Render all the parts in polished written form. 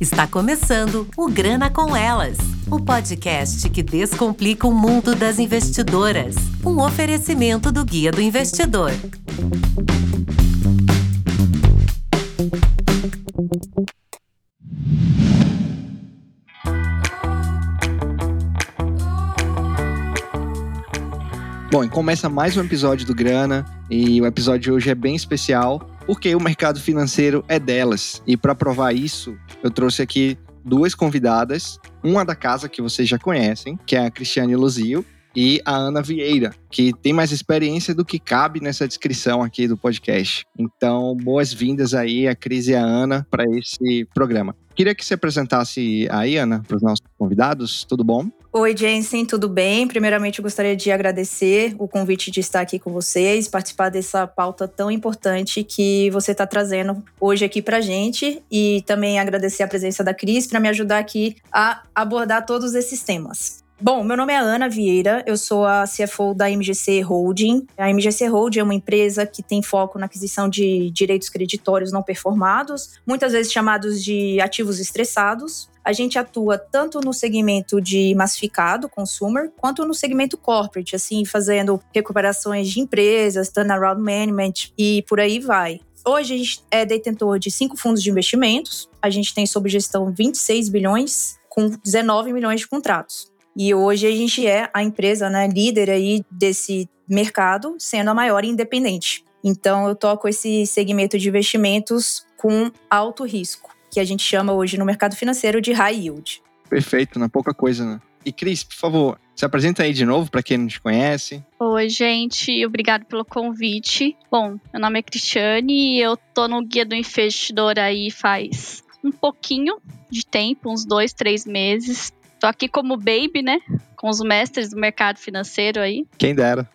Está começando o Grana com Elas, o podcast que descomplica o mundo das investidoras. Um oferecimento do Guia do Investidor. Bom, e começa mais um episódio do Grana, e o episódio de hoje é bem especial, porque o mercado financeiro é delas. E para provar isso, eu trouxe aqui duas convidadas, uma da casa que vocês já conhecem, que é a Cristiane Luzio, e a Ana Vieira, que tem mais experiência do que cabe nessa descrição aqui do podcast. Então, boas-vindas aí a Cris e a Ana para esse programa. Queria que você apresentasse aí, Ana, para os nossos convidados. Tudo bom? Oi, Jensen, tudo bem? Primeiramente, eu gostaria de agradecer o convite de estar aqui com vocês, participar dessa pauta tão importante que você está trazendo hoje aqui para a gente, e também agradecer a presença da Cris para me ajudar aqui a abordar todos esses temas. Bom, meu nome é Ana Vieira, eu sou a CFO da MGC Holding. A MGC Holding é uma empresa que tem foco na aquisição de direitos creditórios não performados, muitas vezes chamados de ativos estressados. A gente atua tanto no segmento de massificado, consumer, quanto no segmento corporate, assim, fazendo recuperações de empresas, turnaround management e por aí vai. Hoje a gente é detentor de 5 fundos de investimentos, a gente tem sob gestão 26 bilhões com 19 milhões de contratos. E hoje a gente é a empresa, né, líder aí desse mercado, sendo a maior independente. Então eu toco esse segmento de investimentos com alto risco, que a gente chama hoje no mercado financeiro de High Yield. Perfeito, não é pouca coisa, né? E Cris, por favor, se apresenta aí de novo para quem não te conhece. Oi, gente. Obrigada pelo convite. Bom, meu nome é Cristiane e eu tô no Guia do Investidor aí faz um pouquinho de tempo, uns 2-3 meses. Tô aqui como baby, né? Com os mestres do mercado financeiro aí. Quem dera.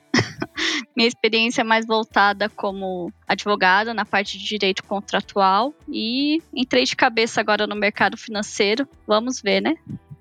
Minha experiência é mais voltada como advogada na parte de direito contratual e entrei de cabeça agora no mercado financeiro. Vamos ver, né?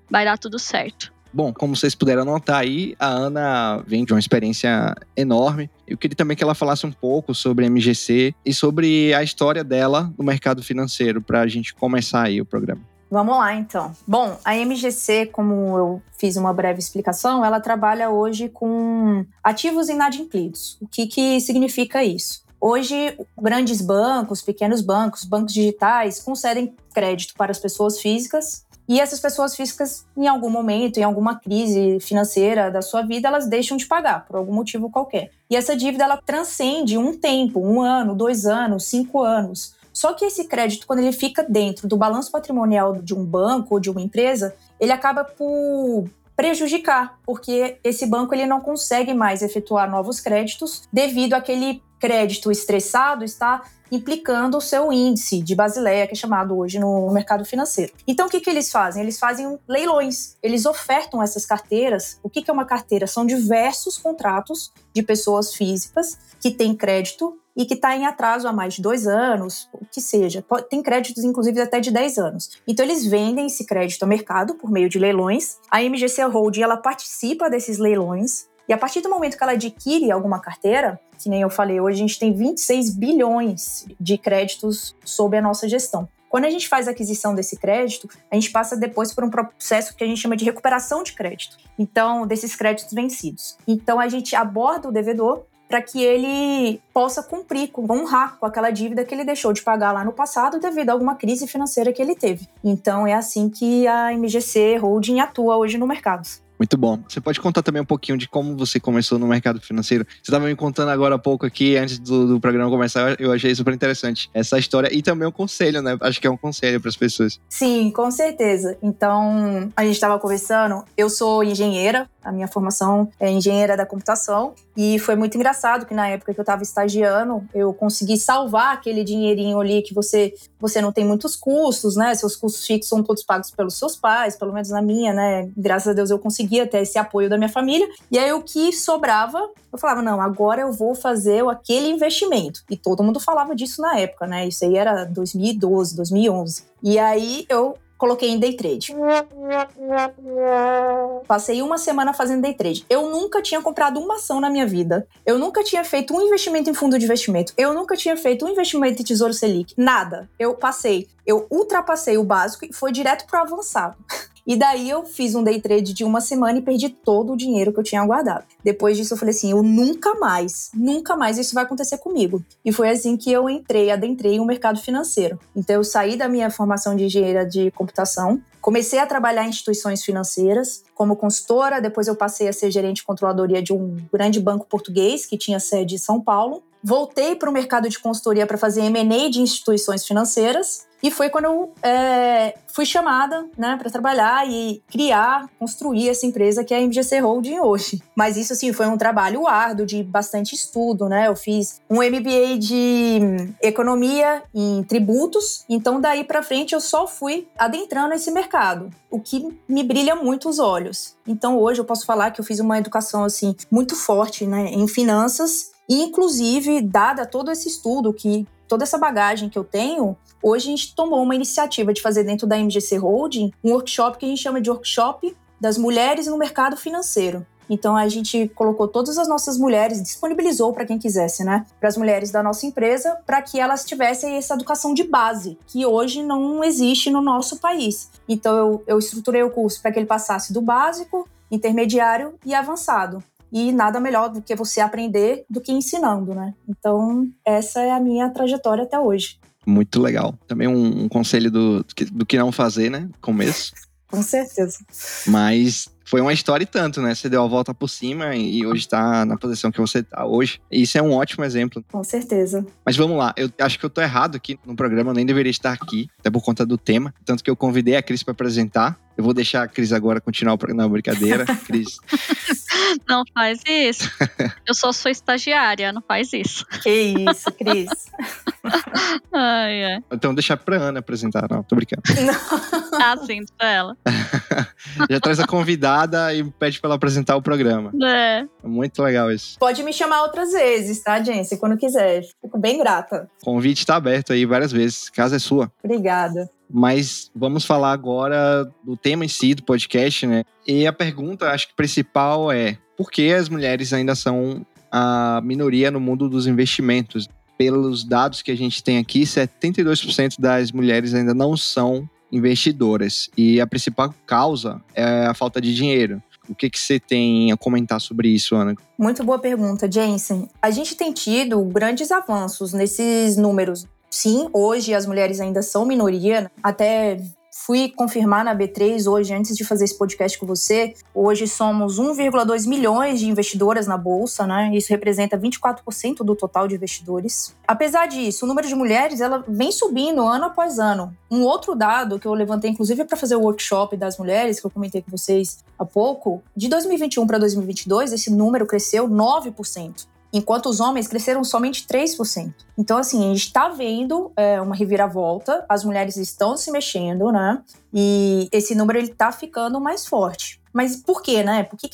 Vai dar tudo certo. Bom, como vocês puderam notar aí, a Ana vem de uma experiência enorme. Eu queria também que ela falasse um pouco sobre a MGC e sobre a história dela no mercado financeiro para a gente começar aí o programa. Vamos lá, então. Bom, a MGC, como eu fiz uma breve explicação, ela trabalha hoje com ativos inadimplidos. O que significa isso? Hoje, grandes bancos, pequenos bancos, bancos digitais concedem crédito para as pessoas físicas e essas pessoas físicas, em algum momento, em alguma crise financeira da sua vida, elas deixam de pagar por algum motivo qualquer. E essa dívida, ela transcende um tempo, 1 ano, 2 anos, 5 anos. Só que esse crédito, quando ele fica dentro do balanço patrimonial de um banco ou de uma empresa, ele acaba por prejudicar, porque esse banco ele não consegue mais efetuar novos créditos devido àquele crédito estressado estar implicando o seu índice de Basileia, que é chamado hoje no mercado financeiro. Então, o que eles fazem? Eles fazem leilões, eles ofertam essas carteiras. O que é uma carteira? São diversos contratos de pessoas físicas que têm crédito e que está em atraso há mais de 2 anos, o que seja. Tem créditos, inclusive, até de 10 anos. Então, eles vendem esse crédito ao mercado por meio de leilões. A MGC Holding, ela participa desses leilões e, a partir do momento que ela adquire alguma carteira, que nem eu falei, hoje a gente tem 26 bilhões de créditos sob a nossa gestão. Quando a gente faz a aquisição desse crédito, a gente passa depois por um processo que a gente chama de recuperação de crédito. Então, desses créditos vencidos. Então, a gente aborda o devedor para que ele possa cumprir, honrar com aquela dívida que ele deixou de pagar lá no passado devido a alguma crise financeira que ele teve. Então é assim que a MGC Holding atua hoje no mercado. Muito bom. Você pode contar também um pouquinho de como você começou no mercado financeiro? Você estava me contando agora há pouco aqui, antes do programa começar, eu achei super interessante essa história e também o conselho, né? Acho que é um conselho para as pessoas. Sim, com certeza. Então, a gente estava conversando, eu sou engenheira, a minha formação é engenheira da computação e foi muito engraçado que na época que eu estava estagiando, eu consegui salvar aquele dinheirinho ali que você não tem muitos custos, né? Seus custos fixos são todos pagos pelos seus pais, pelo menos na minha, né? Graças a Deus eu consegui até esse apoio da minha família. E aí o que sobrava, eu falava, não, agora eu vou fazer aquele investimento. E todo mundo falava disso na época, né? Isso aí era 2012, 2011. E aí eu coloquei em day trade. Passei uma semana fazendo day trade. Eu nunca tinha comprado uma ação na minha vida. Eu nunca tinha feito um investimento em fundo de investimento. Eu nunca tinha feito um investimento em Tesouro Selic. Nada. Eu ultrapassei o básico e foi direto pro avançado. E daí eu fiz um day trade de uma semana e perdi todo o dinheiro que eu tinha guardado. Depois disso eu falei assim, eu nunca mais isso vai acontecer comigo. E foi assim que eu adentrei no mercado financeiro. Então eu saí da minha formação de engenheira de computação, comecei a trabalhar em instituições financeiras como consultora, depois eu passei a ser gerente de controladoria de um grande banco português que tinha sede em São Paulo. Voltei para o mercado de consultoria para fazer M&A de instituições financeiras. E foi quando eu fui chamada, né, para trabalhar e construir essa empresa que é a MGC Holding hoje. Mas isso, assim, foi um trabalho árduo de bastante estudo, né? Eu fiz um MBA de economia em tributos. Então, daí para frente, eu só fui adentrando esse mercado, o que me brilha muito os olhos. Então, hoje eu posso falar que eu fiz uma educação, assim, muito forte, né, em finanças. E, inclusive, dada todo esse estudo que... toda essa bagagem que eu tenho, hoje a gente tomou uma iniciativa de fazer dentro da MGC Holding um workshop que a gente chama de Workshop das Mulheres no Mercado Financeiro. Então a gente colocou todas as nossas mulheres, disponibilizou para quem quisesse, né? Para as mulheres da nossa empresa, para que elas tivessem essa educação de base, que hoje não existe no nosso país. Então eu estruturei o curso para que ele passasse do básico, intermediário e avançado. E nada melhor do que você aprender do que ensinando, né? Então, essa é a minha trajetória até hoje. Muito legal. Também um conselho do que não fazer, né? Começo. Com certeza. Mas foi uma história e tanto, né? Você deu a volta por cima e hoje está na posição que você está hoje. E isso é um ótimo exemplo. Com certeza. Mas vamos lá. Eu acho que eu tô errado aqui no programa. Eu nem deveria estar aqui, até por conta do tema. Tanto que eu convidei a Cris para apresentar. Eu vou deixar a Cris agora continuar o programa. Brincadeira, Cris. Não faz isso. Eu só sou estagiária, não faz isso. Que isso, Cris. Ai. Então deixar pra Ana apresentar. Não, tô brincando. Não. Ah, sim, pra ela. Já traz a convidada e pede pra ela apresentar o programa. É. Muito legal isso. Pode me chamar outras vezes, tá, Jensen? Quando quiser. Fico bem grata. O convite tá aberto aí várias vezes. Casa é sua. Obrigada. Mas vamos falar agora do tema em si, do podcast, né? E a pergunta, acho que principal é: por que as mulheres ainda são a minoria no mundo dos investimentos? Pelos dados que a gente tem aqui, 72% das mulheres ainda não são investidoras. E a principal causa é a falta de dinheiro. O que você tem a comentar sobre isso, Ana? Muito boa pergunta, Jensen. A gente tem tido grandes avanços nesses números. Sim, hoje as mulheres ainda são minoria. Até fui confirmar na B3 hoje, antes de fazer esse podcast com você. Hoje somos 1,2 milhões de investidoras na Bolsa, né? Isso representa 24% do total de investidores. Apesar disso, o número de mulheres ela vem subindo ano após ano. Um outro dado que eu levantei, inclusive, para fazer o workshop das mulheres, que eu comentei com vocês há pouco, de 2021 para 2022, esse número cresceu 9%. Enquanto os homens cresceram somente 3%. Então, assim, a gente está vendo uma reviravolta, as mulheres estão se mexendo, né? E esse número ele tá ficando mais forte. Mas por quê, né? Por que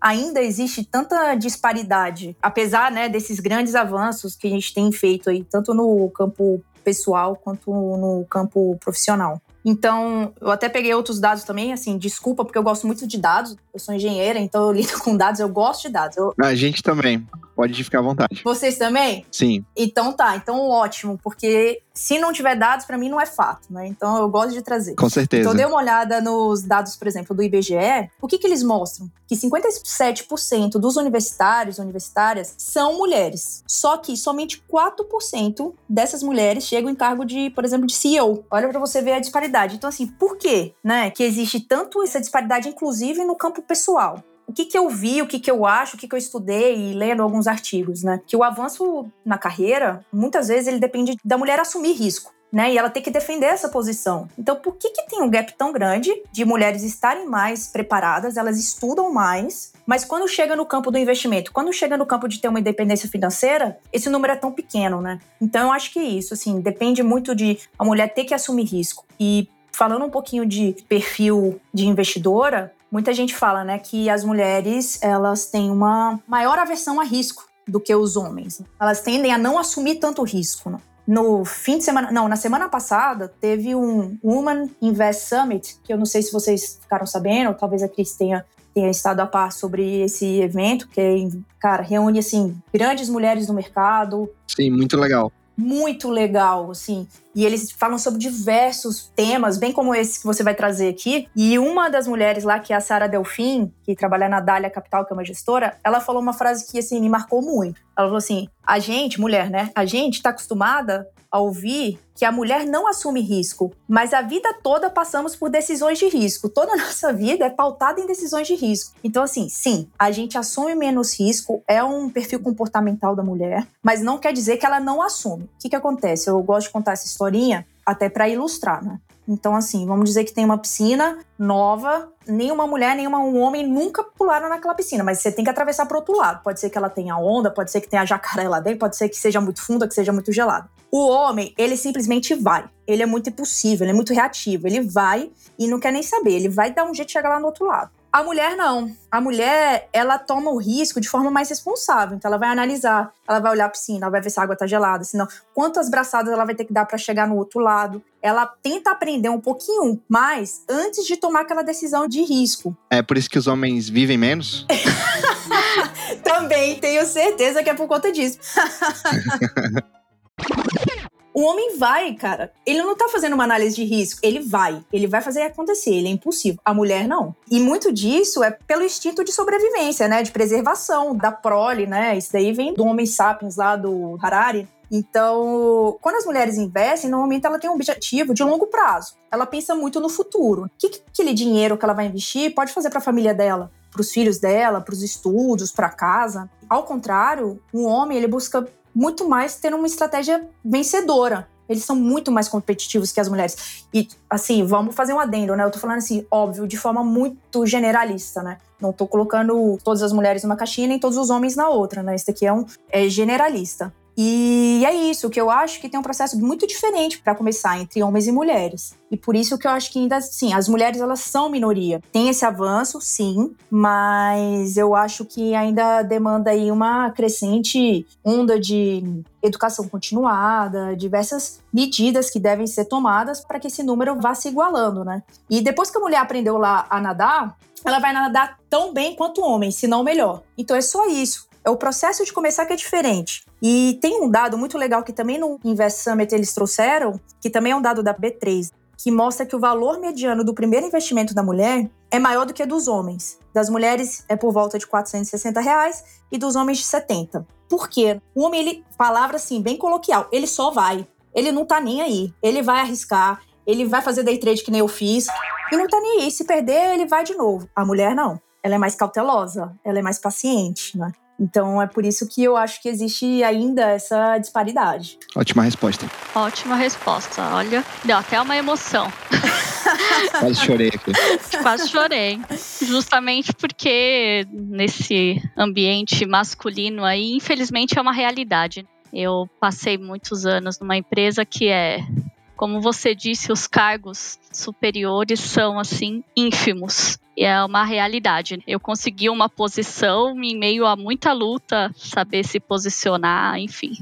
ainda existe tanta disparidade? Apesar, né, desses grandes avanços que a gente tem feito aí, tanto no campo pessoal quanto no campo profissional. Então, eu até peguei outros dados também, assim, desculpa, porque eu gosto muito de dados, eu sou engenheira, então eu lido com dados, eu gosto de dados. A gente também, pode ficar à vontade. Vocês também? Sim. Então tá, então ótimo, porque se não tiver dados, pra mim não é fato, né? Então eu gosto de trazer. Com certeza. Então eu dei uma olhada nos dados, por exemplo, do IBGE, o que eles mostram? Que 57% dos universitários e universitárias são mulheres, só que somente 4% dessas mulheres chegam em cargo de, por exemplo, de CEO. Olha pra você ver a disparidade. Então, assim, por quê, né, que existe tanto essa disparidade, inclusive no campo pessoal? O que eu vi, o que eu acho, o que eu estudei e lendo alguns artigos, né? Que o avanço na carreira, muitas vezes, ele depende da mulher assumir risco, né? E ela tem que defender essa posição. Então, por que tem um gap tão grande de mulheres estarem mais preparadas, elas estudam mais, mas quando chega no campo do investimento, quando chega no campo de ter uma independência financeira, esse número é tão pequeno, né? Então, eu acho que isso, assim, depende muito de a mulher ter que assumir risco. E falando um pouquinho de perfil de investidora, muita gente fala, né, que as mulheres elas têm uma maior aversão a risco do que os homens. Elas tendem a não assumir tanto risco, né? No fim de semana, não, na semana passada, teve um Women Invest Summit, que eu não sei se vocês ficaram sabendo, talvez a Cris tenha estado a par sobre esse evento, que, cara, reúne, assim, grandes mulheres no mercado. Sim, muito legal. Muito legal, assim. E eles falam sobre diversos temas, bem como esse que você vai trazer aqui. E uma das mulheres lá, que é a Sara Delfim, que trabalha na Dália Capital, que é uma gestora, ela falou uma frase que, assim, me marcou muito. Ela falou assim, a gente, mulher, né? A gente tá acostumada a ouvir que a mulher não assume risco, mas a vida toda passamos por decisões de risco. Toda a nossa vida é pautada em decisões de risco. Então, assim, sim, a gente assume menos risco, é um perfil comportamental da mulher, mas não quer dizer que ela não assume. O que acontece? Eu gosto de contar essa historinha até para ilustrar, né? Então, assim, vamos dizer que tem uma piscina nova, nenhuma mulher, nenhum homem nunca pularam naquela piscina, mas você tem que atravessar para o outro lado. Pode ser que ela tenha onda, pode ser que tenha jacaré lá dentro, pode ser que seja muito funda, que seja muito gelada. O homem, ele simplesmente vai. Ele é muito impulsivo, ele é muito reativo. Ele vai e não quer nem saber. Ele vai dar um jeito de chegar lá no outro lado. A mulher não. A mulher, ela toma o risco de forma mais responsável. Então, ela vai analisar, ela vai olhar a piscina, ela vai ver se a água tá gelada, se não, quantas braçadas ela vai ter que dar para chegar no outro lado. Ela tenta aprender um pouquinho mais antes de tomar aquela decisão de risco. É por isso que os homens vivem menos? Também, tenho certeza que é por conta disso. O homem vai, cara. Ele não tá fazendo uma análise de risco. Ele vai fazer acontecer. Ele é impulsivo. A mulher, não. E muito disso é pelo instinto de sobrevivência, né? De preservação, da prole, né? Isso daí vem do Homem Sapiens lá, do Harari. Então, quando as mulheres investem, normalmente ela tem um objetivo de longo prazo. Ela pensa muito no futuro. O que aquele dinheiro que ela vai investir pode fazer para a família dela? Para os filhos dela? Para os estudos? Para casa? Ao contrário, o homem, ele busca muito mais ter uma estratégia vencedora. Eles são muito mais competitivos que as mulheres. E, assim, vamos fazer um adendo, né? Eu tô falando, assim, óbvio, de forma muito generalista, né? Não tô colocando todas as mulheres numa caixinha e todos os homens na outra, né? Isso aqui é generalista. E é isso, que eu acho que tem um processo muito diferente para começar entre homens e mulheres. E por isso que eu acho que ainda, sim, as mulheres, elas são minoria. Tem esse avanço, sim, mas eu acho que ainda demanda aí uma crescente onda de educação continuada, diversas medidas que devem ser tomadas para que esse número vá se igualando, né? E depois que a mulher aprendeu lá a nadar, ela vai nadar tão bem quanto o homem, se não melhor. Então é só isso. É o processo de começar que é diferente. E tem um dado muito legal que também no Invest Summit eles trouxeram, que também é um dado da B3, que mostra que o valor mediano do primeiro investimento da mulher é maior do que dos homens. Das mulheres é por volta de R$460 e dos homens de R$70. Por quê? O homem, ele, palavra assim, bem coloquial, ele só vai. Ele não tá nem aí. Ele vai arriscar, ele vai fazer day trade que nem eu fiz e não tá nem aí. Se perder, ele vai de novo. A mulher, não. Ela é mais cautelosa, ela é mais paciente, né? Então, é por isso que eu acho que existe ainda essa disparidade. Ótima resposta. Ótima resposta. Olha, deu até uma emoção. Quase chorei aqui. Quase chorei. Justamente porque nesse ambiente masculino aí, infelizmente, é uma realidade. Eu passei muitos anos numa empresa que é, como você disse, os cargos superiores são, assim, ínfimos. E é uma realidade. Eu consegui uma posição em meio a muita luta, saber se posicionar, enfim.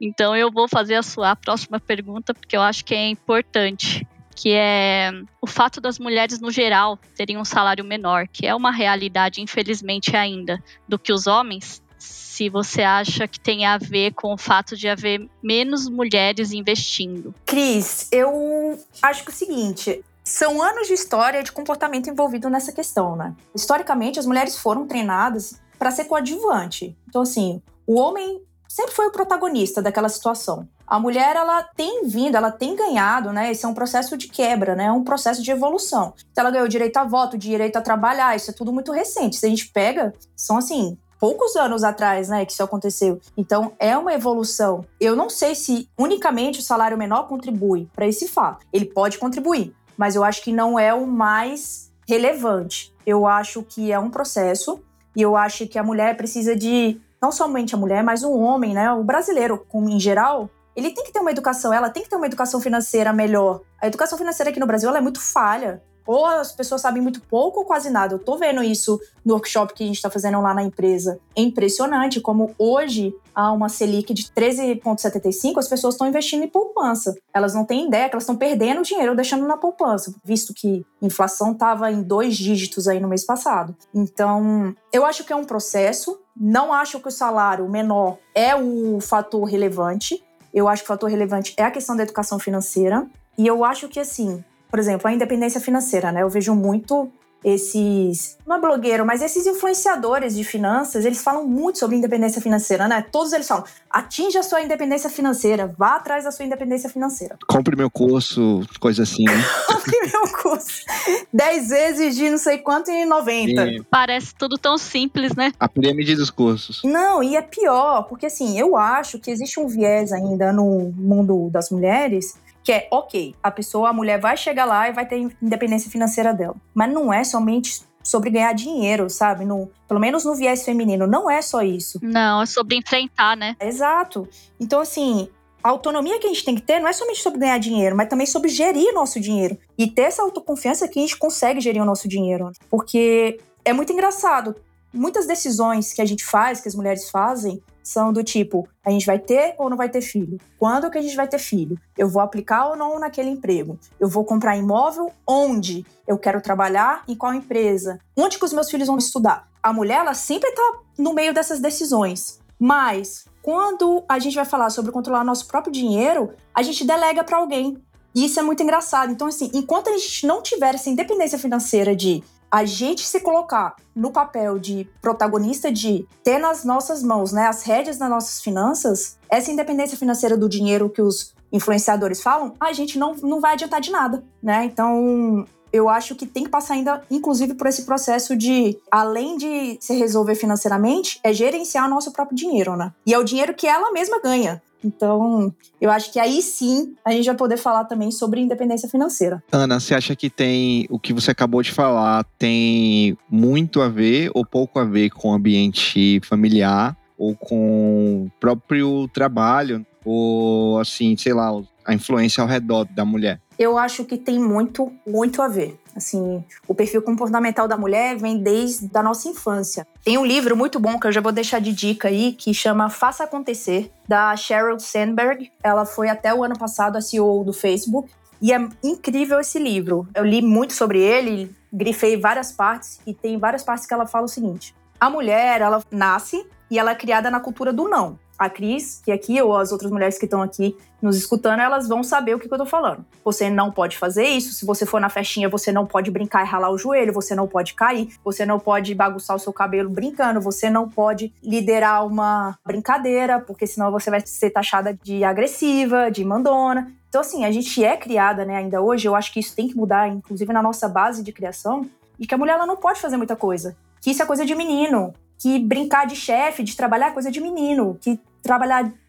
Então eu vou fazer a próxima pergunta, porque eu acho que é importante, que é o fato das mulheres, no geral, terem um salário menor, que é uma realidade, infelizmente, ainda, do que os homens. Se você acha que tem a ver com o fato de haver menos mulheres investindo. Cris, eu acho que é o seguinte. São anos de história de comportamento envolvido nessa questão, né? Historicamente, as mulheres foram treinadas para ser coadjuvante. Então, assim, o homem sempre foi o protagonista daquela situação. A mulher, ela tem vindo, ela tem ganhado, né? Esse é um processo de quebra, né? É um processo de evolução. Então, ela ganhou direito a voto, direito a trabalhar. Isso é tudo muito recente. Se a gente pega, são, assim, poucos anos atrás, né, que isso aconteceu. Então, é uma evolução. Eu não sei se unicamente o salário menor contribui para esse fato. Ele pode contribuir, mas eu acho que não é o mais relevante. Eu acho que é um processo e eu acho que a mulher precisa de, não somente a mulher, mas o homem, né? O brasileiro, em geral, ele tem que ter uma educação, ela tem que ter uma educação financeira melhor. A educação financeira aqui no Brasil, ela é muito falha. pô, as pessoas sabem muito pouco ou quase nada. Eu tô vendo isso no workshop que a gente tá fazendo lá na empresa. É impressionante como hoje há uma Selic de 13,75, as pessoas estão investindo em poupança. Elas não têm ideia que elas estão perdendo dinheiro ou deixando na poupança, visto que a inflação estava em 2 dígitos aí no mês passado. Então, eu acho que é um processo. Não acho que o salário menor é o fator relevante. Eu acho que o fator relevante é a questão da educação financeira. E eu acho que, assim, por exemplo, a independência financeira, né? Eu vejo muito esses, não é blogueiro, mas esses influenciadores de finanças, eles falam muito sobre independência financeira, né? Todos eles falam, atinja a sua independência financeira, vá atrás da sua independência financeira. Compre meu curso, coisa assim, né? Compre meu curso. 10 vezes de não sei quanto em 90. E... parece tudo tão simples, né? A pirâmide dos cursos. Não, e é pior, porque assim, eu acho que existe um viés ainda no mundo das mulheres, que é, ok, a mulher vai chegar lá e vai ter independência financeira dela. Mas não é somente sobre ganhar dinheiro, sabe? No, pelo menos no viés feminino, não é só isso. Não, é sobre enfrentar, né? Exato. Então, assim, a autonomia que a gente tem que ter não é somente sobre ganhar dinheiro, mas também sobre gerir o nosso dinheiro. E ter essa autoconfiança que a gente consegue gerir o nosso dinheiro. Porque é muito engraçado. Muitas decisões que a gente faz, que as mulheres fazem, são do tipo, a gente vai ter ou não vai ter filho? Quando que a gente vai ter filho? Eu vou aplicar ou não naquele emprego? Eu vou comprar imóvel? Onde? Eu quero trabalhar? Em qual empresa? Onde que os meus filhos vão estudar? A mulher, ela sempre está no meio dessas decisões. Mas, quando a gente vai falar sobre controlar nosso próprio dinheiro, a gente delega para alguém. E isso é muito engraçado. Então, assim, enquanto a gente não tiver essa independência financeira de a gente se colocar no papel de protagonista, de ter nas nossas mãos, né, as rédeas das nossas finanças, essa independência financeira do dinheiro que os influenciadores falam, a gente não vai adiantar de nada, né? Então, eu acho que tem que passar ainda, inclusive, por esse processo de, além de se resolver financeiramente, é gerenciar o nosso próprio dinheiro, né? E é o dinheiro que ela mesma ganha. Então, eu acho que aí sim a gente vai poder falar também sobre independência financeira. Ana, você acha que tem o que você acabou de falar tem muito a ver ou pouco a ver com o ambiente familiar ou com o próprio trabalho ou assim, sei lá, a influência ao redor da mulher? Eu acho que tem muito, muito a ver. Assim, o perfil comportamental da mulher vem desde a nossa infância. Tem um livro muito bom que eu já vou deixar de dica aí, que chama Faça Acontecer, da Sheryl Sandberg. Ela foi até o ano passado a CEO do Facebook. E é incrível esse livro. Eu li muito sobre ele, grifei várias partes. E tem várias partes que ela fala o seguinte. A mulher, ela nasce e ela é criada na cultura do não. A Cris, que aqui, ou as outras mulheres que estão aqui nos escutando, elas vão saber o que eu tô falando. Você não pode fazer isso. Se você for na festinha, você não pode brincar e ralar o joelho. Você não pode cair. Você não pode bagunçar o seu cabelo brincando. Você não pode liderar uma brincadeira, porque senão você vai ser taxada de agressiva, de mandona. Então, assim, a gente é criada, né, ainda hoje. Eu acho que isso tem que mudar, inclusive, na nossa base de criação. E que a mulher, ela não pode fazer muita coisa. Que isso é coisa de menino. Que brincar de chefe, de trabalhar é coisa de menino, que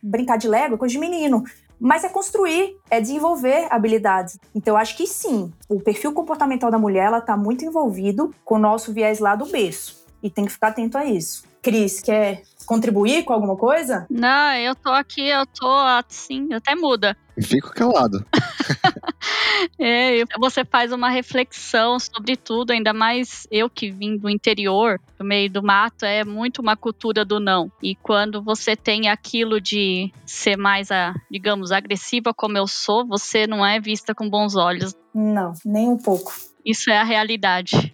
brincar de Lego é coisa de menino. Mas é construir, é desenvolver habilidades. Então, eu acho que sim, o perfil comportamental da mulher, ela tá muito envolvido com o nosso viés lá do berço. E tem que ficar atento a isso. Cris, quer contribuir com alguma coisa? Não, eu tô aqui, eu tô assim, até muda. E fico calado. Você faz uma reflexão sobre tudo, ainda mais eu que vim do interior, do meio do mato, é muito uma cultura do não. E quando você tem aquilo de ser mais, digamos, agressiva como eu sou, você não é vista com bons olhos. Não, nem um pouco. Isso é a realidade.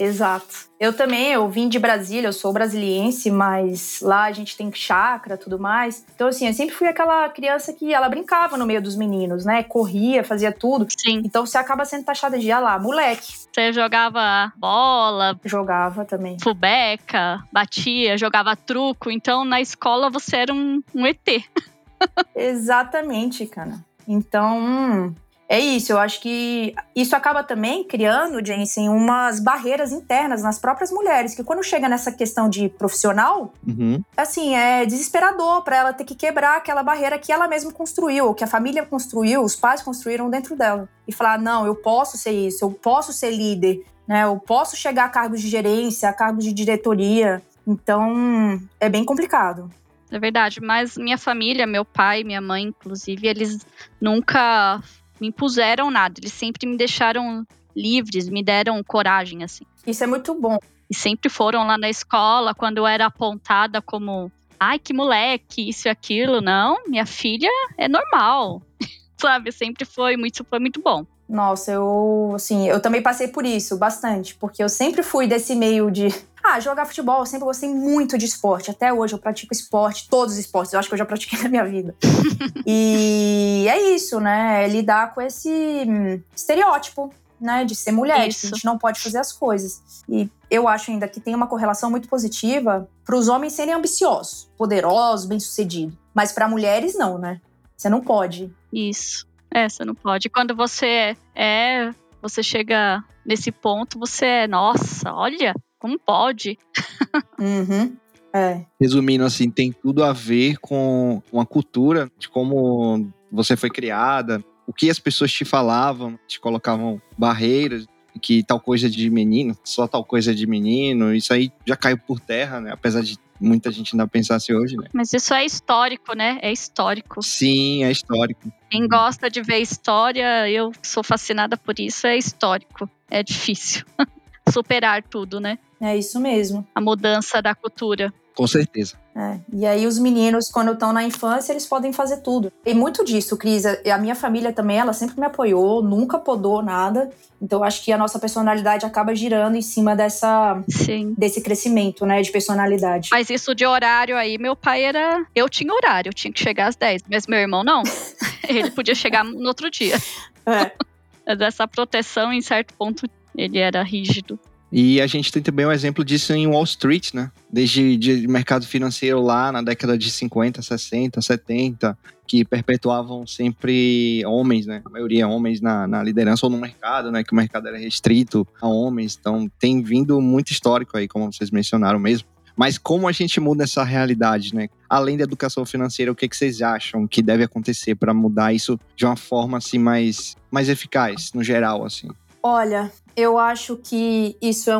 Exato. Eu vim de Brasília, eu sou brasiliense, mas lá a gente tem chácara e tudo mais. Então, assim, eu sempre fui aquela criança que ela brincava no meio dos meninos, né? Corria, fazia tudo. Sim. Então, você acaba sendo taxada de, moleque. Você jogava bola. Jogava também. Fubeca, batia, jogava truco. Então, na escola, você era um ET. Exatamente, cara. Então... é isso, eu acho que isso acaba também criando, Jensen, umas barreiras internas nas próprias mulheres, que quando chega nessa questão de profissional, assim, é desesperador para ela ter que quebrar aquela barreira que ela mesma construiu, ou que a família construiu, os pais construíram dentro dela. E falar, não, eu posso ser isso, eu posso ser líder, né? Eu posso chegar a cargos de gerência, a cargos de diretoria. Então, é bem complicado. É verdade, mas minha família, meu pai, minha mãe, inclusive, eles nunca... me impuseram nada, eles sempre me deixaram livres, me deram coragem, assim. Isso é muito bom. E sempre foram lá na escola, quando eu era apontada como, ai, que moleque, isso e aquilo. Não, minha filha é normal, sabe? Sempre foi muito bom. Nossa, eu também passei por isso bastante, porque eu sempre fui desse meio de jogar futebol. Eu sempre gostei muito de esporte, até hoje eu pratico esporte, todos os esportes, eu acho que eu já pratiquei na minha vida. E é isso, né, é lidar com esse estereótipo, né, de ser mulher, de que a gente não pode fazer as coisas. E eu acho ainda que tem uma correlação muito positiva para os homens serem ambiciosos, poderosos, bem-sucedidos, mas para mulheres não, né, você não pode. Isso. Você não pode. Quando você chega nesse ponto, você é, nossa, olha, como pode? Uhum. É. Resumindo, assim, tem tudo a ver com uma cultura de como você foi criada, o que as pessoas te falavam, te colocavam barreiras, que tal coisa de menino, só tal coisa de menino, isso aí já caiu por terra, né? Apesar de muita gente ainda pensar assim hoje, né? Mas isso é histórico, né? É histórico. Sim, é histórico. Quem gosta de ver história, eu sou fascinada por isso, é histórico. É difícil superar tudo, né? É isso mesmo. A mudança da cultura. Com certeza. E aí os meninos, quando estão na infância, eles podem fazer tudo. Tem muito disso, Cris. A minha família também, ela sempre me apoiou, nunca podou nada. Então, acho que a nossa personalidade acaba girando em cima desse crescimento, né, de personalidade. Mas isso de horário aí, meu pai era... Eu tinha horário, eu tinha que chegar às 10. Mas meu irmão não. Ele podia chegar no outro dia. Dessa proteção, em certo ponto, ele era rígido. E a gente tem também um exemplo disso em Wall Street, né? Desde de mercado financeiro lá na década de 50, 60, 70, que perpetuavam sempre homens, né? A maioria homens na liderança ou no mercado, né? Que o mercado era restrito a homens. Então tem vindo muito histórico aí, como vocês mencionaram mesmo. Mas como a gente muda essa realidade, né? Além da educação financeira, o que vocês acham que deve acontecer para mudar isso de uma forma assim, mais eficaz, no geral, assim? Olha, eu acho que isso é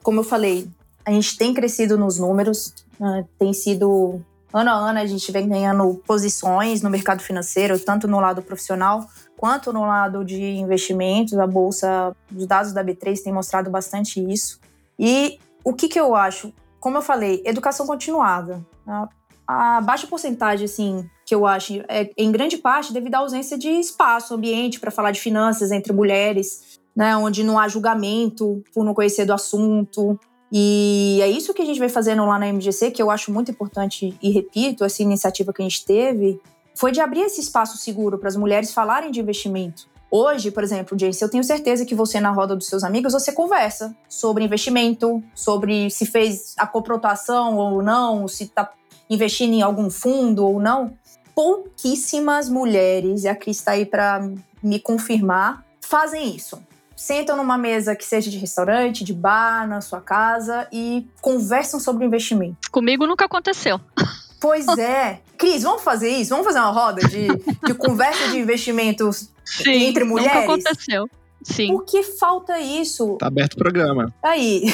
como eu falei, a gente tem crescido nos números, né? Tem sido, ano a ano, a gente vem ganhando posições no mercado financeiro, tanto no lado profissional, quanto no lado de investimentos. A Bolsa, os dados da B3 têm mostrado bastante isso. E o que eu acho? Como eu falei, educação continuada. A baixa porcentagem, assim, que eu acho, é em grande parte devido à ausência de espaço, ambiente para falar de finanças entre mulheres, né, onde não há julgamento por não conhecer do assunto. E é isso que a gente vem fazendo lá na MGC, que eu acho muito importante e repito, essa iniciativa que a gente teve foi de abrir esse espaço seguro para as mulheres falarem de investimento. Hoje, por exemplo, Jace, eu tenho certeza que você, na roda dos seus amigos, você conversa sobre investimento, sobre se fez a coprotação ou não, se está investindo em algum fundo ou não. Pouquíssimas mulheres, e a Cris está aí para me confirmar, fazem isso. Sentam numa mesa que seja de restaurante, de bar, na sua casa e conversam sobre investimento. Comigo nunca aconteceu. Pois é. Cris, vamos fazer isso? Vamos fazer uma roda de conversa de investimentos entre mulheres? Sim, nunca aconteceu. Sim. Por que falta isso? Tá aberto o programa. Aí.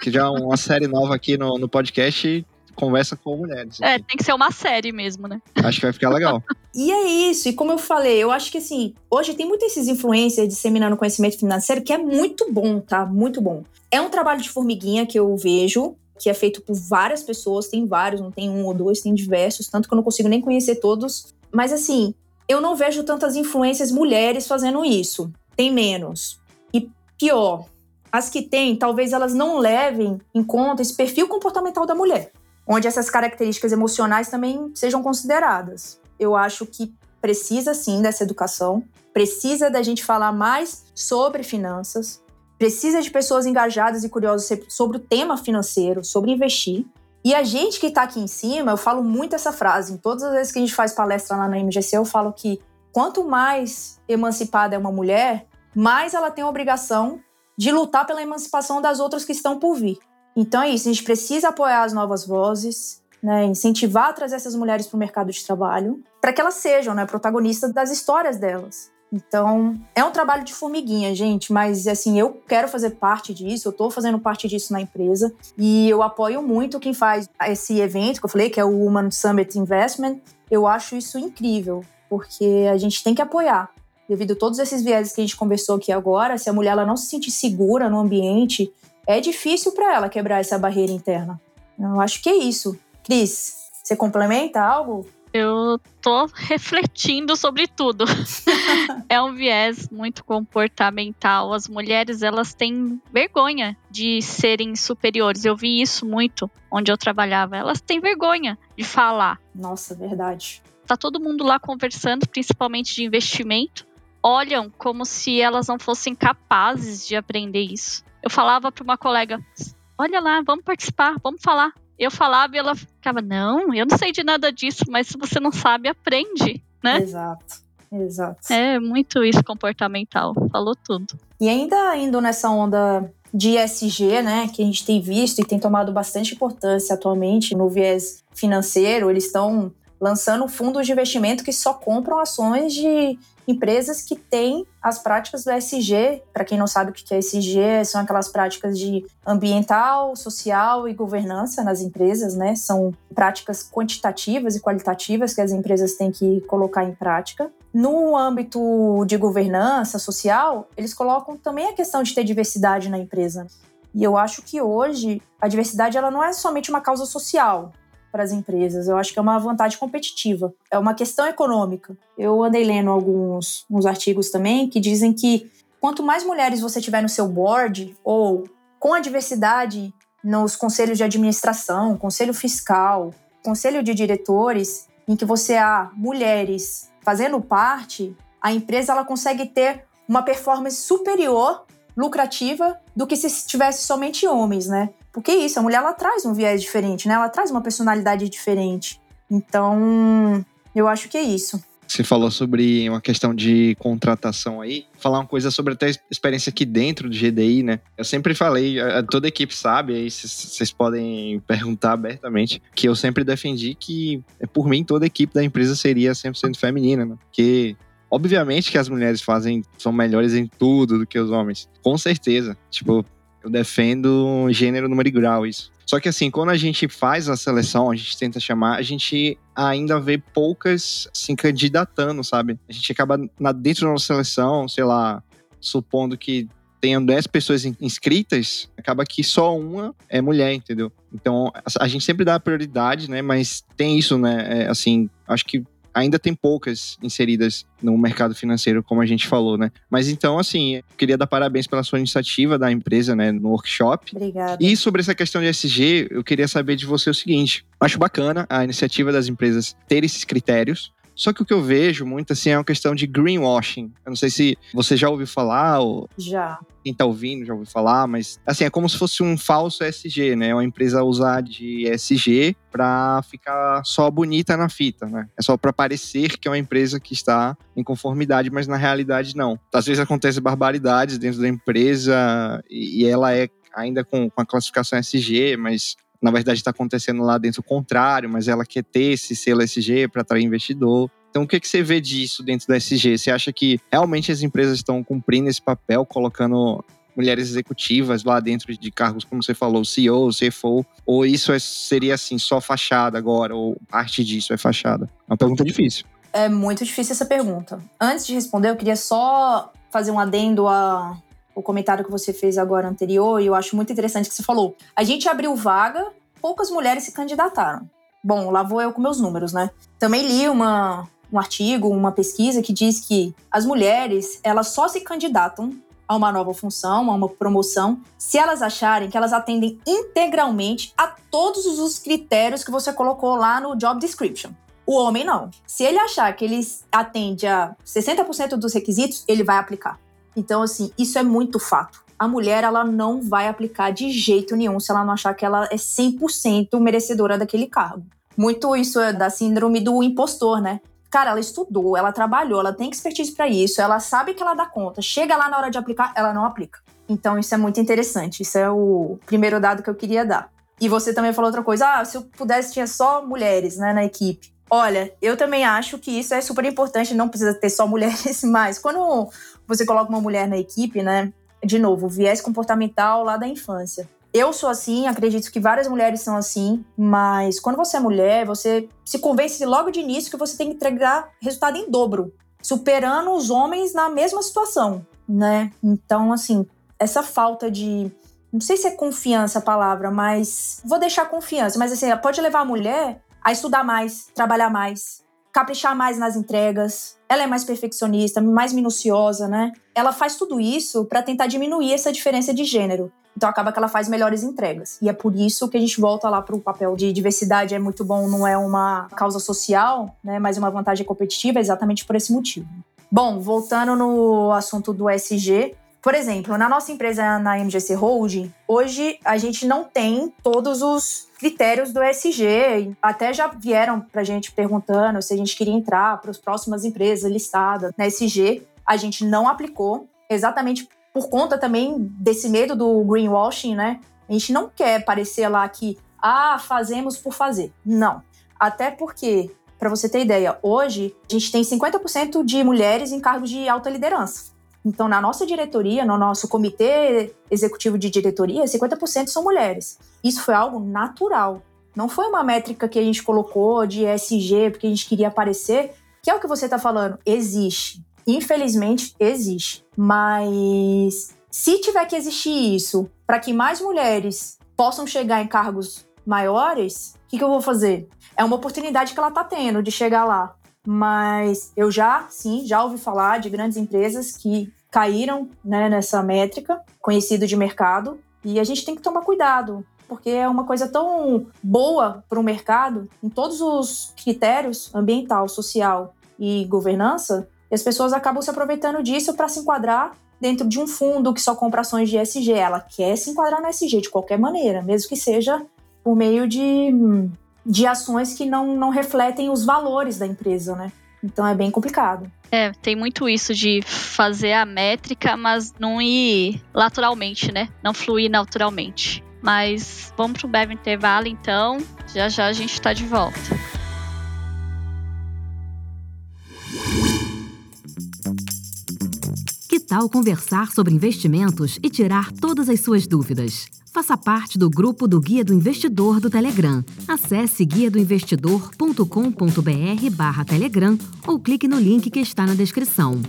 Que já é uma série nova aqui no podcast... Conversa com mulheres. Tem que ser uma série mesmo, né? Acho que vai ficar legal. E é isso, e como eu falei, eu acho que assim, hoje tem muitas essas influências disseminando conhecimento financeiro, que é muito bom, tá? Muito bom. É um trabalho de formiguinha que eu vejo, que é feito por várias pessoas, tem vários, não tem um ou dois, tem diversos, tanto que eu não consigo nem conhecer todos. Mas assim, eu não vejo tantas influências mulheres fazendo isso. Tem menos. E pior, as que tem, talvez elas não levem em conta esse perfil comportamental da mulher, onde essas características emocionais também sejam consideradas. Eu acho que precisa sim dessa educação, precisa da gente falar mais sobre finanças, precisa de pessoas engajadas e curiosas sobre o tema financeiro, sobre investir. E a gente que está aqui em cima, eu falo muito essa frase, em todas as vezes que a gente faz palestra lá na MGC, eu falo que quanto mais emancipada é uma mulher, mais ela tem a obrigação de lutar pela emancipação das outras que estão por vir. Então é isso, a gente precisa apoiar as novas vozes, né, incentivar a trazer essas mulheres para o mercado de trabalho, para que elas sejam, né, protagonistas das histórias delas. Então é um trabalho de formiguinha, gente, mas assim, eu quero fazer parte disso, eu estou fazendo parte disso na empresa e eu apoio muito quem faz esse evento que eu falei, que é o Women Summit Investment. Eu acho isso incrível, porque a gente tem que apoiar. devido a todos esses vieses que a gente conversou aqui agora, se a mulher ela não se sentir segura no ambiente, é difícil para ela quebrar essa barreira interna. Eu acho que é isso. Cris, você complementa algo? Eu tô refletindo sobre tudo. É um viés muito comportamental. As mulheres, elas têm vergonha de serem superiores. Eu vi isso muito onde eu trabalhava. Elas têm vergonha de falar. Nossa, verdade. Tá todo mundo lá conversando, principalmente de investimento. Olham como se elas não fossem capazes de aprender isso. Eu falava para uma colega, olha lá, vamos participar, vamos falar. Eu falava e ela ficava, não, eu não sei de nada disso, mas se você não sabe, aprende, né? Exato, exato. É muito isso comportamental, falou tudo. E ainda indo nessa onda de ESG, né, que a gente tem visto e tem tomado bastante importância atualmente no viés financeiro, eles estão lançando fundos de investimento que só compram ações de empresas que têm as práticas do ESG. Para quem não sabe o que é ESG, são aquelas práticas de ambiental, social e governança nas empresas, né? São práticas quantitativas e qualitativas que as empresas têm que colocar em prática. No âmbito de governança social, eles colocam também a questão de ter diversidade na empresa. E eu acho que hoje a diversidade ela não é somente uma causa social para as empresas. Eu acho que é uma vantagem competitiva. É uma questão econômica. Eu andei lendo alguns artigos também que dizem que quanto mais mulheres você tiver no seu board ou com a diversidade nos conselhos de administração, conselho fiscal, conselho de diretores, em que você há mulheres fazendo parte, a empresa ela consegue ter uma performance superior, lucrativa, do que se tivesse somente homens, né? Porque isso, a mulher ela traz um viés diferente, né? Ela traz uma personalidade diferente. Então, eu acho que é isso. Você falou sobre uma questão de contratação aí. Falar uma coisa sobre até a experiência aqui dentro do GDI, né? Eu sempre falei, toda a equipe sabe, aí vocês podem perguntar abertamente, que eu sempre defendi que, por mim, toda a equipe da empresa seria 100% feminina, né? Porque obviamente que as mulheres são melhores em tudo do que os homens. Com certeza. Tipo, eu defendo gênero, número e grau, isso. Só que assim, quando a gente faz a seleção, a gente tenta chamar, a gente ainda vê poucas se candidatando, sabe? A gente acaba dentro da nossa seleção, sei lá, supondo que tenham 10 pessoas inscritas, acaba que só uma é mulher, entendeu? Então, a gente sempre dá prioridade, né? Mas tem isso, né? É, assim, acho que ainda tem poucas inseridas no mercado financeiro, como a gente falou, né? Mas então, assim, eu queria dar parabéns pela sua iniciativa da empresa, né, no workshop. Obrigada. E sobre essa questão de ESG, eu queria saber de você o seguinte. Acho bacana a iniciativa das empresas ter esses critérios, só que o que eu vejo muito, assim, é uma questão de greenwashing. Eu não sei se você já ouviu falar ou... Já. Quem tá ouvindo já ouviu falar, mas, assim, é como se fosse um falso ESG, né? Uma empresa usar de ESG pra ficar só bonita na fita, né? É só pra parecer que é uma empresa que está em conformidade, mas na realidade não. Às vezes acontecem barbaridades dentro da empresa e ela é ainda com a classificação ESG, mas na verdade está acontecendo lá dentro o contrário, mas ela quer ter esse selo ESG para atrair investidor. Então, o que você vê disso dentro da ESG? Você acha que realmente as empresas estão cumprindo esse papel, colocando mulheres executivas lá dentro de cargos, como você falou, CEO, CFO, ou isso seria assim, só fachada agora, ou parte disso é fachada? É uma pergunta difícil. É muito difícil essa pergunta. Antes de responder, eu queria só fazer um adendo ao comentário que você fez agora anterior, e eu acho muito interessante que você falou. A gente abriu vaga, poucas mulheres se candidataram. Bom, lá vou eu com meus números, né? Também li um artigo, uma pesquisa que diz que as mulheres, elas só se candidatam a uma nova função, a uma promoção, se elas acharem que elas atendem integralmente a todos os critérios que você colocou lá no job description. O homem não. Se ele achar que ele atende a 60% dos requisitos, ele vai aplicar. Então, assim, isso é muito fato. A mulher, ela não vai aplicar de jeito nenhum se ela não achar que ela é 100% merecedora daquele cargo. Muito isso é da síndrome do impostor, né? Cara, ela estudou, ela trabalhou, ela tem expertise pra isso, ela sabe que ela dá conta. Chega lá na hora de aplicar, ela não aplica. Então, isso é muito interessante. Isso é o primeiro dado que eu queria dar. E você também falou outra coisa. Ah, se eu pudesse, tinha só mulheres, né, na equipe. Olha, eu também acho que isso é super importante. Não precisa ter só mulheres, mas quando você coloca uma mulher na equipe, né, de novo, viés comportamental lá da infância. Eu sou assim, acredito que várias mulheres são assim, mas quando você é mulher, você se convence logo de início que você tem que entregar resultado em dobro. superando os homens na mesma situação, né? Então, assim, essa falta de... Não sei se é confiança a palavra, mas... Vou deixar confiança, mas assim, pode levar a mulher a estudar mais, trabalhar mais, caprichar mais nas entregas. Ela é mais perfeccionista, mais minuciosa, né? Ela faz tudo isso para tentar diminuir essa diferença de gênero. Então acaba que ela faz melhores entregas. E é por isso que a gente volta lá para o papel de diversidade. É muito bom, não é uma causa social, né, mas uma vantagem competitiva, exatamente por esse motivo. Bom, voltando no assunto do ESG. Por exemplo, na nossa empresa, na MGC Holding, hoje a gente não tem todos os critérios do ESG. Até já vieram para a gente perguntando se a gente queria entrar para as próximas empresas listadas na ESG. A gente não aplicou, exatamente por conta também desse medo do greenwashing, né? A gente não quer parecer lá que, fazemos por fazer. Não. Até porque, para você ter ideia, hoje a gente tem 50% de mulheres em cargos de alta liderança. Então, na nossa diretoria, no nosso comitê executivo de diretoria, 50% são mulheres. Isso foi algo natural. Não foi uma métrica que a gente colocou de ESG porque a gente queria aparecer, que é o que você está falando. Existe. Infelizmente, existe. Mas se tiver que existir isso para que mais mulheres possam chegar em cargos maiores, o que eu vou fazer? É uma oportunidade que ela está tendo de chegar lá. Mas eu já ouvi falar de grandes empresas que caíram, né, nessa métrica conhecida de mercado, e a gente tem que tomar cuidado, porque é uma coisa tão boa para o mercado, em todos os critérios ambiental, social e governança, e as pessoas acabam se aproveitando disso para se enquadrar dentro de um fundo que só compra ações de ESG. Ela quer se enquadrar na ESG de qualquer maneira, mesmo que seja por meio de ações que não refletem os valores da empresa, né? Então é bem complicado. É, tem muito isso de fazer a métrica, mas não ir lateralmente, né? Não fluir naturalmente. Mas vamos para um breve intervalo, então. Já já a gente está de volta. Que tal conversar sobre investimentos e tirar todas as suas dúvidas? Faça parte do grupo do Guia do Investidor do Telegram. Acesse guiadoinvestidor.com.br/Telegram ou clique no link que está na descrição.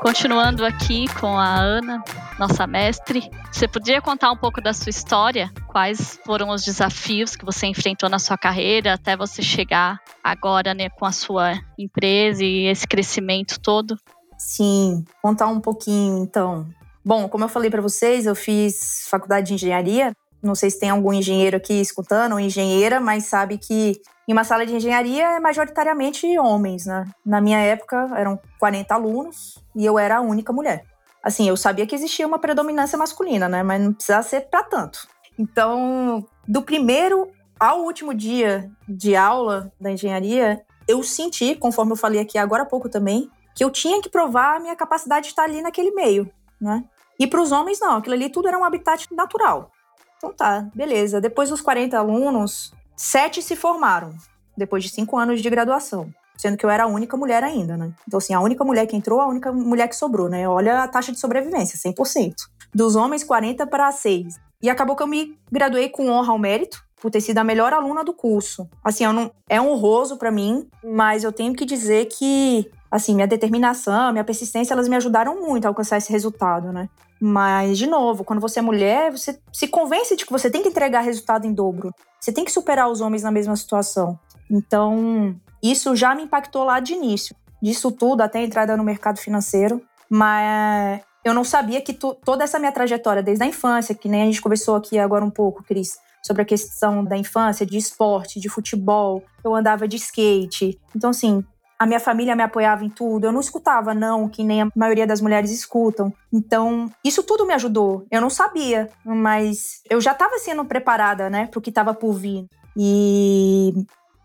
Continuando aqui com a Ana, nossa mestre, você podia contar um pouco da sua história? Quais foram os desafios que você enfrentou na sua carreira até você chegar agora, né, com a sua empresa e esse crescimento todo? Sim, contar um pouquinho, então. Bom, como eu falei para vocês, eu fiz faculdade de engenharia. Não sei se tem algum engenheiro aqui escutando, ou engenheira, mas sabe que em uma sala de engenharia é majoritariamente homens, né? Na minha época eram 40 alunos e eu era a única mulher. Assim, eu sabia que existia uma predominância masculina, né? Mas não precisava ser para tanto. Então, do primeiro ao último dia de aula da engenharia, eu senti, conforme eu falei aqui agora há pouco também, que eu tinha que provar a minha capacidade de estar ali naquele meio, né? E para os homens, não. Aquilo ali tudo era um habitat natural. Então tá, beleza. Depois dos 40 alunos, 7 se formaram, depois de 5 anos de graduação. Sendo que eu era a única mulher ainda, né? Então, assim, a única mulher que entrou, a única mulher que sobrou, né? Olha a taxa de sobrevivência, 100%. Dos homens, 40-6. E acabou que eu me graduei com honra ao mérito, por ter sido a melhor aluna do curso. Assim, é honroso pra mim, mas eu tenho que dizer que, assim, minha determinação, minha persistência, elas me ajudaram muito a alcançar esse resultado, né? Mas, de novo, quando você é mulher, você se convence de que você tem que entregar resultado em dobro. Você tem que superar os homens na mesma situação. Então, isso já me impactou lá de início. Disso tudo, até a entrada no mercado financeiro. Mas eu não sabia que toda essa minha trajetória, desde a infância, que nem a gente conversou aqui agora um pouco, Cris, sobre a questão da infância, de esporte, de futebol, eu andava de skate. Então, assim, a minha família me apoiava em tudo. Eu não escutava, não, que nem a maioria das mulheres escutam. Então, isso tudo me ajudou. Eu não sabia, mas eu já estava sendo preparada, né, pro que estava por vir. E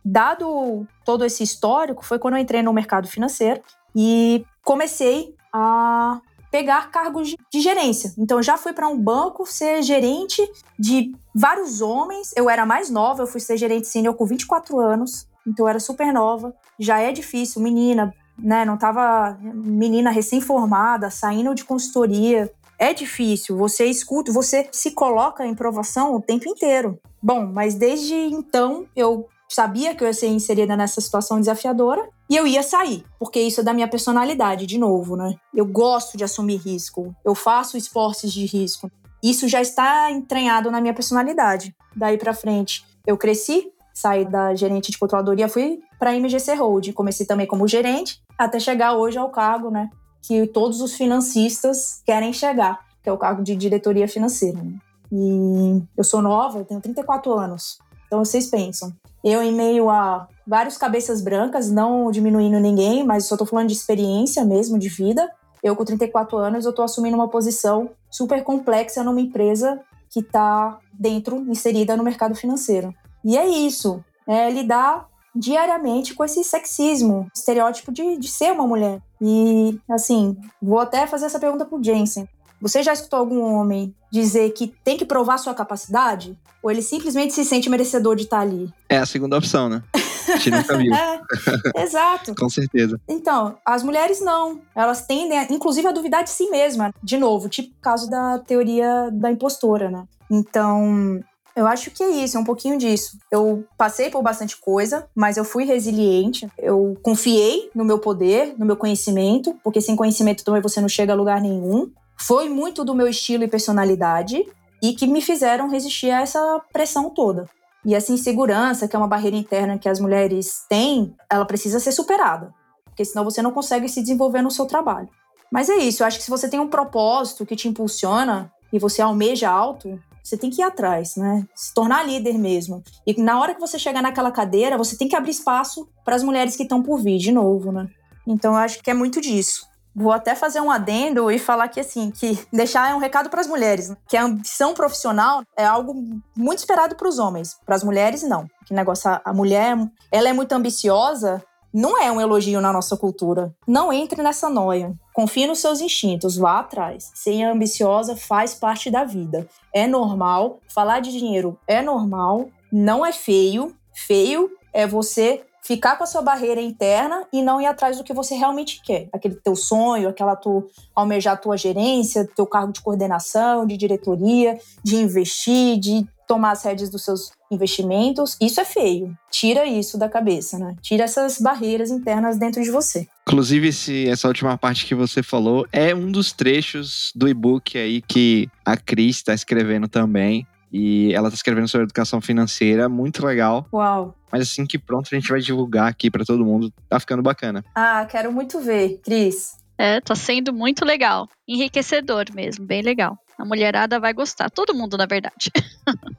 dado todo esse histórico, foi quando eu entrei no mercado financeiro e comecei a pegar cargos de gerência. Então, eu já fui para um banco ser gerente de vários homens. Eu era mais nova, eu fui ser gerente sênior com 24 anos. Então, eu era super nova. Já é difícil, menina, né? Não tava... Menina recém-formada, saindo de consultoria. É difícil, você escuta, você se coloca em provação o tempo inteiro. Bom, mas desde então eu sabia que eu ia ser inserida nessa situação desafiadora e eu ia sair, porque isso é da minha personalidade, de novo, né? Eu gosto de assumir risco, eu faço esportes de risco. Isso já está entranhado na minha personalidade. Daí pra frente, eu cresci, saí da gerente de controladoria, fui pra MGC Holding, comecei também como gerente, até chegar hoje ao cargo, né, que todos os financistas querem chegar, que é o cargo de diretoria financeira. E eu sou nova, eu tenho 34 anos. Então, vocês pensam, eu em meio a vários cabeças brancas, não diminuindo ninguém, mas só tô falando de experiência mesmo, de vida. Eu, com 34 anos, eu tô assumindo uma posição super complexa numa empresa que tá dentro, inserida no mercado financeiro. E é isso, é lidar diariamente com esse sexismo, estereótipo de ser uma mulher. E, assim, vou até fazer essa pergunta pro Jensen. Você já escutou algum homem dizer que tem que provar sua capacidade? Ou ele simplesmente se sente merecedor de estar ali? É a segunda opção, né? A gente nunca viu. É, exato. Com certeza. Então, as mulheres não. Elas tendem, inclusive, a duvidar de si mesma. De novo, tipo o caso da teoria da impostora, né? Então, eu acho que é isso, é um pouquinho disso. Eu passei por bastante coisa, mas eu fui resiliente. Eu confiei no meu poder, no meu conhecimento, porque sem conhecimento também você não chega a lugar nenhum. Foi muito do meu estilo e personalidade e que me fizeram resistir a essa pressão toda. E essa insegurança, que é uma barreira interna que as mulheres têm, ela precisa ser superada, porque senão você não consegue se desenvolver no seu trabalho. Mas é isso, eu acho que se você tem um propósito que te impulsiona e você almeja alto, você tem que ir atrás, né? Se tornar líder mesmo. E na hora que você chegar naquela cadeira, você tem que abrir espaço para as mulheres que estão por vir, de novo, né? Então eu acho que é muito disso. Vou até fazer um adendo e falar que, assim, que deixar é um recado para as mulheres, né? Que a ambição profissional é algo muito esperado para os homens, para as mulheres não. Que negócio, a mulher, ela é muito ambiciosa, não é um elogio na nossa cultura. Não entre nessa noia. Confie nos seus instintos, vá atrás. Ser ambiciosa faz parte da vida. É normal, falar de dinheiro é normal, não é feio. Feio é você ficar com a sua barreira interna e não ir atrás do que você realmente quer. Aquele teu sonho, aquela almejar a tua gerência, teu cargo de coordenação, de diretoria, de investir, de tomar as rédeas dos seus investimentos. Isso é feio. Tira isso da cabeça, né? Tira essas barreiras internas dentro de você. Inclusive, essa última parte que você falou é um dos trechos do e-book aí que a Cris está escrevendo também. E ela tá escrevendo sobre educação financeira, muito legal. Uau! Mas assim que pronto, a gente vai divulgar aqui pra todo mundo. Tá ficando bacana. Ah, quero muito ver, Cris. É, tá sendo muito legal. Enriquecedor mesmo, bem legal. A mulherada vai gostar, todo mundo, na verdade.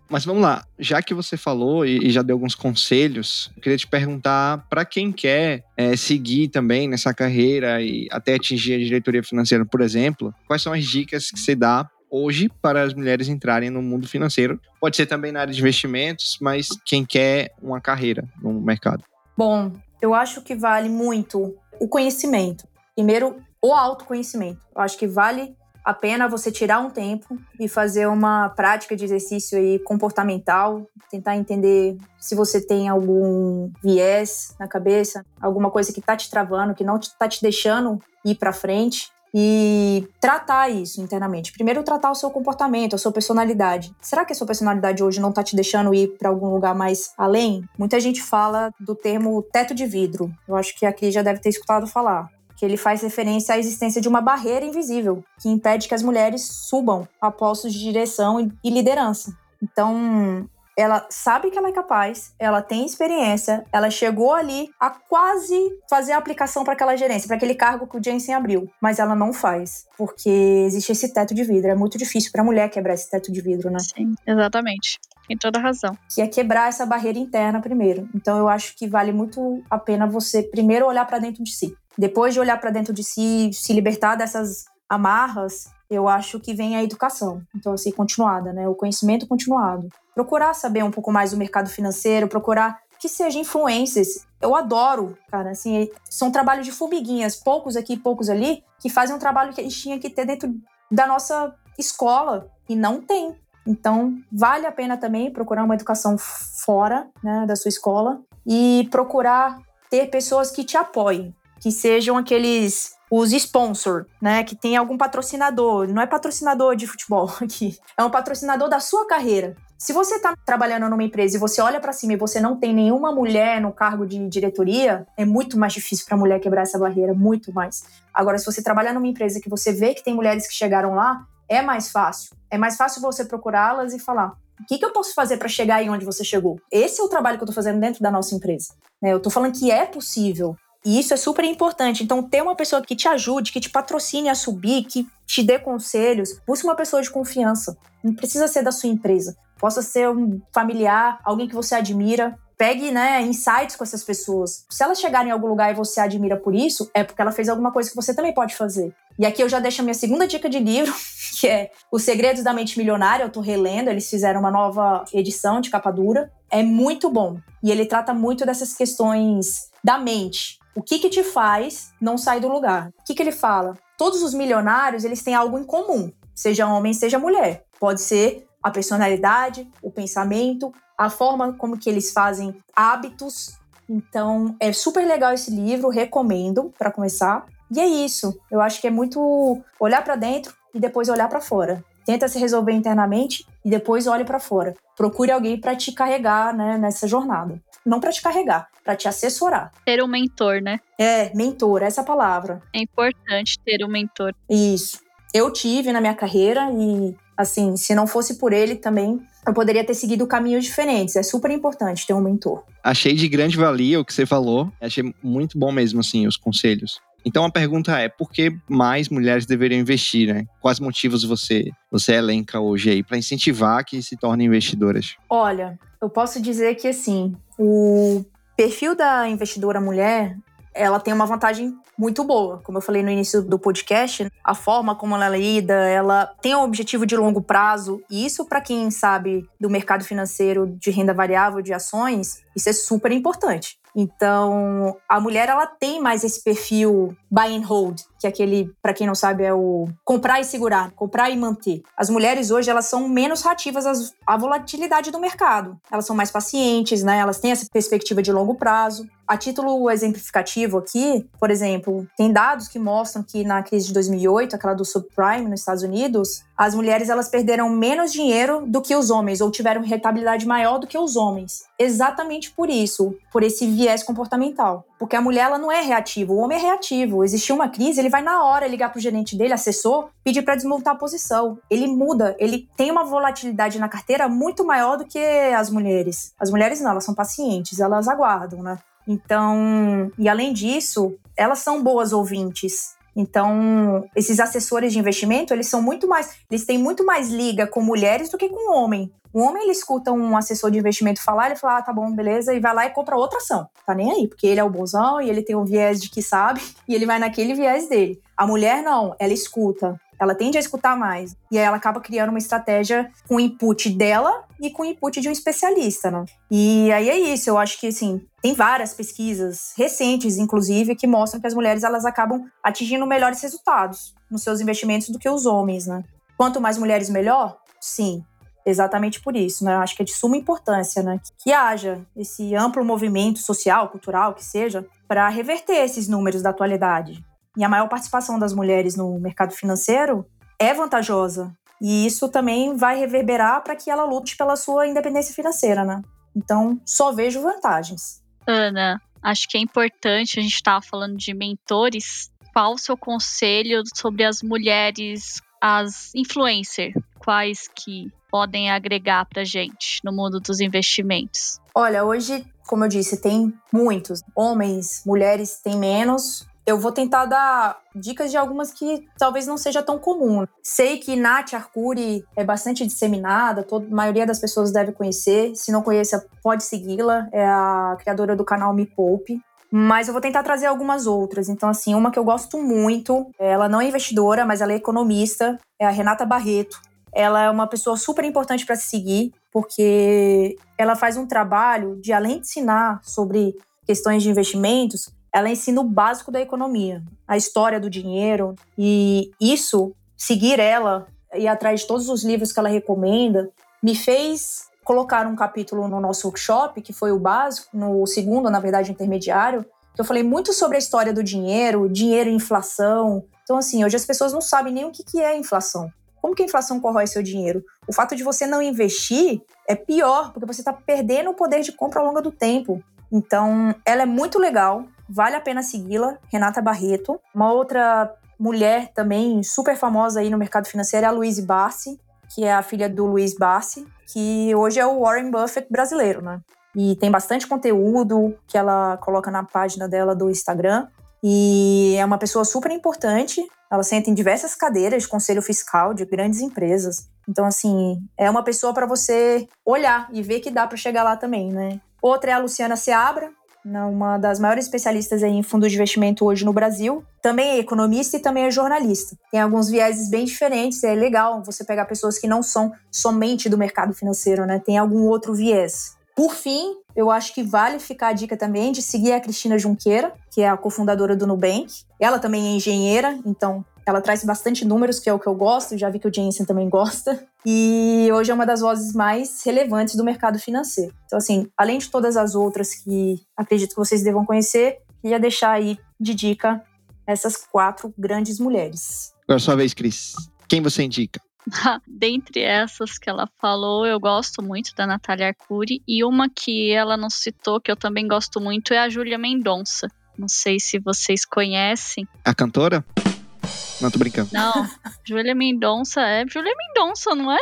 Mas vamos lá, já que você falou e já deu alguns conselhos, eu queria te perguntar para quem quer seguir também nessa carreira e até atingir a diretoria financeira, por exemplo, quais são as dicas que você dá hoje para as mulheres entrarem no mundo financeiro? Pode ser também na área de investimentos, mas quem quer uma carreira no mercado? Bom, eu acho que vale muito o conhecimento. Primeiro, o autoconhecimento. Eu acho que vale a pena você tirar um tempo e fazer uma prática de exercício aí comportamental, tentar entender se você tem algum viés na cabeça, alguma coisa que está te travando, que não está te deixando ir para frente. E tratar isso internamente. Primeiro, tratar o seu comportamento, a sua personalidade. Será que a sua personalidade hoje não está te deixando ir para algum lugar mais além? Muita gente fala do termo teto de vidro. Eu acho que a Cris já deve ter escutado falar. Que ele faz referência à existência de uma barreira invisível que impede que as mulheres subam a postos de direção e liderança. Então, ela sabe que ela é capaz, ela tem experiência, ela chegou ali a quase fazer a aplicação para aquela gerência, para aquele cargo que o Jensen abriu, mas ela não faz, porque existe esse teto de vidro. É muito difícil para a mulher quebrar esse teto de vidro, né? Sim, exatamente. Tem toda a razão. Que é quebrar essa barreira interna primeiro. Então eu acho que vale muito a pena você primeiro olhar para dentro de si. Depois de olhar para dentro de si, se libertar dessas amarras, eu acho que vem a educação. Então, assim, continuada, né? O conhecimento continuado. Procurar saber um pouco mais do mercado financeiro, procurar que sejam influencers. Eu adoro, cara, assim, são trabalhos de formiguinhas, poucos aqui, poucos ali, que fazem um trabalho que a gente tinha que ter dentro da nossa escola, e não tem. Então, vale a pena também procurar uma educação fora, né, da sua escola e procurar ter pessoas que te apoiem. que sejam aqueles... os sponsor, né? Que tem algum patrocinador. Não é patrocinador de futebol aqui. É um patrocinador da sua carreira. Se você está trabalhando numa empresa e você olha para cima e você não tem nenhuma mulher no cargo de diretoria, é muito mais difícil para a mulher quebrar essa barreira, muito mais. Agora, se você trabalhar numa empresa que você vê que tem mulheres que chegaram lá, é mais fácil. É mais fácil você procurá-las e falar... o que eu posso fazer para chegar aí onde você chegou? Esse é o trabalho que eu estou fazendo dentro da nossa empresa. Eu estou falando que é possível. E isso é super importante. Então, ter uma pessoa que te ajude, que te patrocine a subir, que te dê conselhos. Busque uma pessoa de confiança. Não precisa ser da sua empresa. Possa ser um familiar, alguém que você admira. Pegue, insights com essas pessoas. Se elas chegarem em algum lugar e você a admira por isso, é porque ela fez alguma coisa que você também pode fazer. E aqui eu já deixo a minha segunda dica de livro, que é Os Segredos da Mente Milionária. Eu tô relendo, eles fizeram uma nova edição de capa dura. É muito bom. E ele trata muito dessas questões da mente. O que te faz não sair do lugar? O que ele fala? Todos os milionários, eles têm algo em comum. Seja homem, seja mulher. Pode ser a personalidade, o pensamento, a forma como que eles fazem hábitos. Então, é super legal esse livro, recomendo para começar. E é isso, eu acho que é muito olhar para dentro e depois olhar para fora. Tenta se resolver internamente e depois olhe para fora. Procure alguém para te carregar, nessa jornada. Não para te carregar, para te assessorar. Ter um mentor, né? É, mentor, essa palavra. É importante ter um mentor. Isso. Eu tive na minha carreira e, assim, se não fosse por ele também, eu poderia ter seguido caminhos diferentes. É super importante ter um mentor. Achei de grande valia o que você falou. Achei muito bom mesmo, assim, os conselhos. Então a pergunta é, por que mais mulheres deveriam investir, né? Quais motivos você elenca hoje aí para incentivar que se tornem investidoras? Olha, eu posso dizer que, assim, o perfil da investidora mulher, ela tem uma vantagem muito boa. Como eu falei no início do podcast, a forma como ela lida, ela tem um objetivo de longo prazo. E isso, para quem sabe do mercado financeiro, de renda variável, de ações, isso é super importante. Então, a mulher, ela tem mais esse perfil buy and hold, que é aquele, para quem não sabe, é o comprar e segurar, comprar e manter. As mulheres hoje, elas são menos reativas à volatilidade do mercado. Elas são mais pacientes, Elas têm essa perspectiva de longo prazo. A título exemplificativo aqui, por exemplo, tem dados que mostram que na crise de 2008, aquela do subprime nos Estados Unidos, as mulheres, elas perderam menos dinheiro do que os homens, ou tiveram rentabilidade maior do que os homens. Exatamente por isso, por esse viés comportamental. Porque a mulher, ela não é reativa, o homem é reativo. Existiu uma crise, ele vai na hora ligar pro gerente dele, assessor, pedir para desmontar a posição. Ele muda, ele tem uma volatilidade na carteira muito maior do que as mulheres. As mulheres não, elas são pacientes, elas aguardam, Então, e além disso, elas são boas ouvintes. Então, esses assessores de investimento, eles têm muito mais liga com mulheres do que com homem. O homem, ele escuta um assessor de investimento falar, ele fala, tá bom, beleza, e vai lá e compra outra ação. Tá nem aí, porque ele é o bonzão e ele tem um viés de que sabe, e ele vai naquele viés dele. A mulher não, ela escuta. Ela tende a escutar mais. E aí ela acaba criando uma estratégia com o input dela e com o input de um especialista, E aí é isso, eu acho que, assim, tem várias pesquisas recentes, inclusive, que mostram que as mulheres, elas acabam atingindo melhores resultados nos seus investimentos do que os homens, Quanto mais mulheres, melhor? Sim, exatamente por isso, Eu acho que é de suma importância, que haja esse amplo movimento social, cultural, que seja, para reverter esses números da atualidade. E a maior participação das mulheres no mercado financeiro é vantajosa. E isso também vai reverberar para que ela lute pela sua independência financeira, Então, só vejo vantagens. Ana, acho que é importante, a gente estava falando de mentores. Qual o seu conselho sobre as mulheres, as influencers? Quais que podem agregar para a gente no mundo dos investimentos? Olha, hoje, como eu disse, tem muitos. Homens, mulheres, tem menos. Eu vou tentar dar dicas de algumas que talvez não seja tão comum. Sei que Nath Arcuri é bastante disseminada, a maioria das pessoas deve conhecer. Se não conheça, pode segui-la. É a criadora do canal Me Poupe. Mas eu vou tentar trazer algumas outras. Então, assim, uma que eu gosto muito, ela não é investidora, mas ela é economista, é a Renata Barreto. Ela é uma pessoa super importante para se seguir, porque ela faz um trabalho de, além de ensinar sobre questões de investimentos, ela ensina o básico da economia, a história do dinheiro. E isso, seguir ela e ir atrás de todos os livros que ela recomenda, me fez colocar um capítulo no nosso workshop, que foi o básico, no segundo, na verdade, intermediário, Eu falei muito sobre a história do dinheiro, dinheiro e inflação. Então, assim, hoje as pessoas não sabem nem o que é inflação. Como que a inflação corrói seu dinheiro? O fato de você não investir é pior, porque você está perdendo o poder de compra ao longo do tempo. Então, ela é muito legal, vale a pena segui-la, Renata Barreto. Uma outra mulher também super famosa aí no mercado financeiro é a Louise Barsi, que é a filha do Luiz Barsi, que hoje é o Warren Buffett brasileiro, né? E tem bastante conteúdo que ela coloca na página dela do Instagram. E é uma pessoa super importante. Ela senta em diversas cadeiras de conselho fiscal de grandes empresas. Então, assim, é uma pessoa para você olhar e ver que dá para chegar lá também, né? Outra é a Luciana Seabra, uma das maiores especialistas em fundos de investimento hoje no Brasil. Também é economista e também é jornalista. Tem alguns vieses bem diferentes. É legal você pegar pessoas que não são somente do mercado financeiro, né? Tem algum outro viés. Por fim, eu acho que vale ficar a dica também de seguir a Cristina Junqueira, que é a cofundadora do Nubank. Ela também é engenheira, então ela traz bastante números, que é o que eu gosto, já vi que o Jensen também gosta. E hoje é uma das vozes mais relevantes do mercado financeiro. Então, assim, além de todas as outras que acredito que vocês devam conhecer, queria deixar aí de dica essas 4 grandes mulheres. Agora sua vez, Cris. Quem você indica? Dentre essas que ela falou, eu gosto muito da Natália Arcuri, e uma que ela não citou, que eu também gosto muito, é a Júlia Mendonça. Não sei se vocês conhecem. A cantora? Não, tô brincando. Não, Júlia Mendonça é Júlia Mendonça, não é?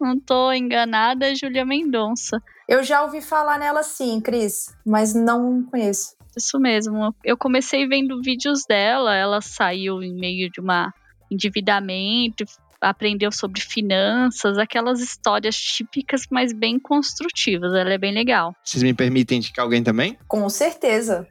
Não tô enganada, é Júlia Mendonça. Eu já ouvi falar nela sim, Cris, mas não conheço. Isso mesmo, eu comecei vendo vídeos dela, ela saiu em meio de um endividamento, aprendeu sobre finanças, aquelas histórias típicas, mas bem construtivas. Ela é bem legal. Vocês me permitem indicar alguém também? Com certeza.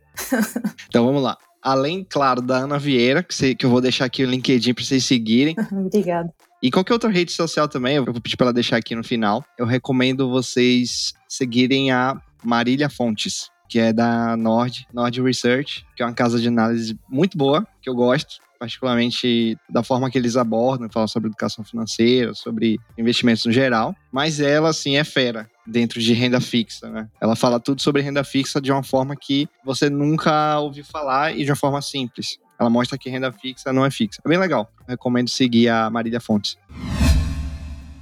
Então vamos lá. Além, claro, da Ana Vieira, que eu vou deixar aqui o LinkedIn para vocês seguirem. Obrigada. E qualquer outra rede social também, eu vou pedir para ela deixar aqui no final. Eu recomendo vocês seguirem a Marília Fontes, que é da Nord Research, que é uma casa de análise muito boa, que eu gosto. Particularmente da forma que eles abordam, falam sobre educação financeira, sobre investimentos no geral, mas ela, assim, é fera dentro de renda fixa, né? Ela fala tudo sobre renda fixa de uma forma que você nunca ouviu falar e de uma forma simples. Ela mostra que renda fixa não é fixa. É bem legal. Eu recomendo seguir a Marília Fontes.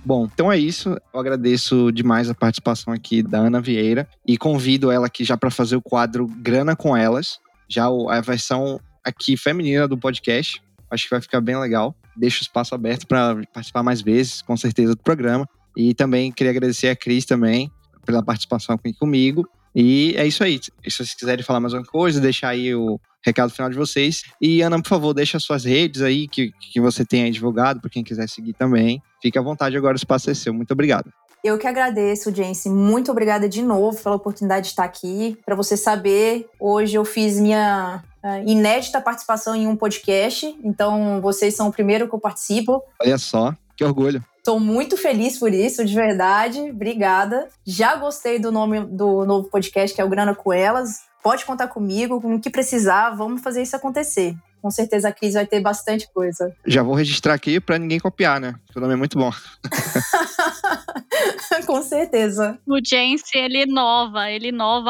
Bom, então é isso. Eu agradeço demais a participação aqui da Ana Vieira e convido ela aqui já para fazer o quadro Grana com Elas, já a versão aqui feminina do podcast. Acho que vai ficar bem legal. Deixo o espaço aberto para participar mais vezes, com certeza, do programa. E também queria agradecer a Cris também pela participação aqui comigo. E é isso aí. Se vocês quiserem falar mais alguma coisa, deixar aí o recado final de vocês. E, Ana, por favor, deixa as suas redes aí que você tem aí divulgado, para quem quiser seguir também. Fique à vontade, agora o espaço é seu. Muito obrigado. Eu que agradeço, Jensen. Muito obrigada de novo pela oportunidade de estar aqui. Para você saber, hoje eu fiz minha inédita participação em um podcast. Então, vocês são o primeiro que eu participo. Olha só, que orgulho. Estou muito feliz por isso, de verdade. Obrigada. Já gostei do nome do novo podcast, que é o Grana com Elas. Pode contar comigo, com o que precisar. Vamos fazer isso acontecer. Com certeza a Cris vai ter bastante coisa. Já vou registrar aqui para ninguém copiar, né? O nome é muito bom. Com certeza. O Jensen, ele inova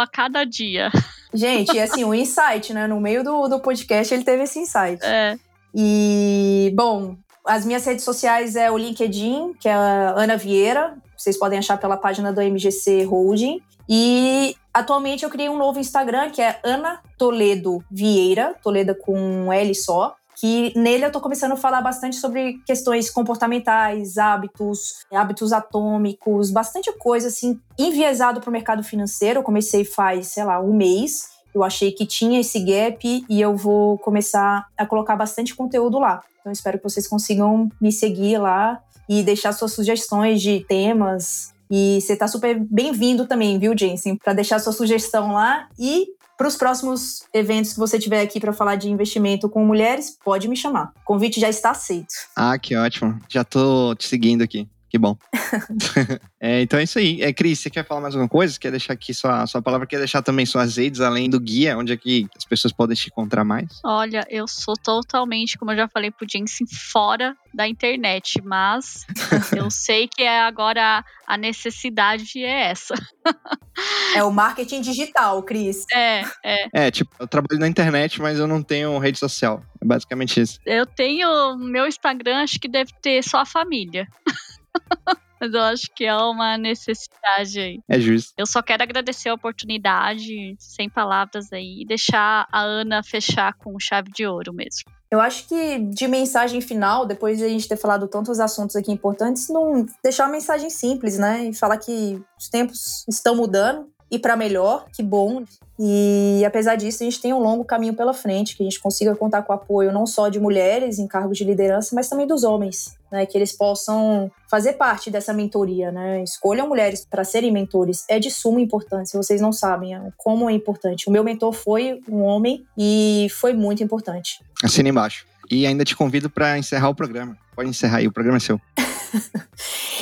a cada dia. Gente, assim, um insight, né? No meio do podcast ele teve esse insight. É. E, bom, as minhas redes sociais é o LinkedIn, que é a Ana Vieira. Vocês podem achar pela página do MGC Holding. E atualmente eu criei um novo Instagram, que é Ana Toledo Vieira, Toledo com um L só, que nele eu tô começando a falar bastante sobre questões comportamentais, hábitos atômicos, bastante coisa, assim, enviesado pro mercado financeiro. Eu comecei faz, um mês. Eu achei que tinha esse gap e eu vou começar a colocar bastante conteúdo lá. Então espero que vocês consigam me seguir lá e deixar suas sugestões de temas. E você tá super bem-vindo também, viu, Jensen? Para deixar sua sugestão lá. E para os próximos eventos que você tiver aqui para falar de investimento com mulheres, pode me chamar. O convite já está aceito. Ah, que ótimo. Já tô te seguindo aqui. Que bom. Então é isso aí. Cris, você quer falar mais alguma coisa? Quer deixar aqui sua palavra? Quer deixar também suas redes, além do guia, onde é que as pessoas podem te encontrar mais? Olha, eu sou totalmente, como eu já falei pro Jensen, fora da internet, mas eu sei que agora a necessidade é essa. É o marketing digital, Cris. Eu trabalho na internet, mas eu não tenho rede social. É basicamente isso. Eu tenho meu Instagram, acho que deve ter só a família. Mas eu acho que é uma necessidade aí. É justo. Eu só quero agradecer a oportunidade, sem palavras aí, e deixar a Ana fechar com chave de ouro mesmo. Eu acho que de mensagem final, depois de a gente ter falado tantos assuntos aqui importantes, não deixar uma mensagem simples, né? E falar que os tempos estão mudando e para melhor, que bom. E apesar disso, a gente tem um longo caminho pela frente, que a gente consiga contar com o apoio não só de mulheres em cargos de liderança, mas também dos homens, né? Que eles possam fazer parte dessa mentoria, né? Escolham mulheres para serem mentores. É de suma importância, vocês não sabem como é importante. O meu mentor foi um homem e foi muito importante. Assina embaixo. E ainda te convido para encerrar o programa. Pode encerrar aí, o programa é seu.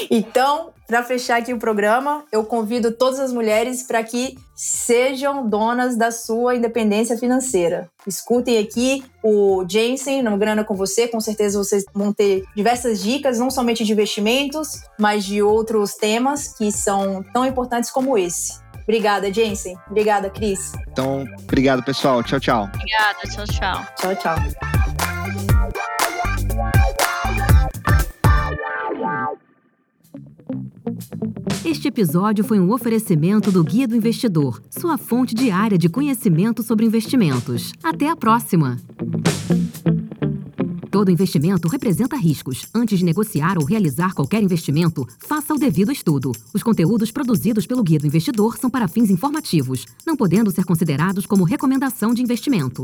Então, para fechar aqui o programa, eu convido todas as mulheres para que sejam donas da sua independência financeira. Escutem aqui o Jensen no Grana com Você, com certeza vocês vão ter diversas dicas, não somente de investimentos, mas de outros temas que são tão importantes como esse. Obrigada, Jensen. Obrigada, Cris. Então, obrigado, pessoal. Tchau, tchau. Obrigada, tchau, tchau. Tchau, tchau. Este episódio foi um oferecimento do Guia do Investidor, sua fonte diária de conhecimento sobre investimentos. Até a próxima! Todo investimento representa riscos. Antes de negociar ou realizar qualquer investimento, faça o devido estudo. Os conteúdos produzidos pelo Guia do Investidor são para fins informativos, não podendo ser considerados como recomendação de investimento.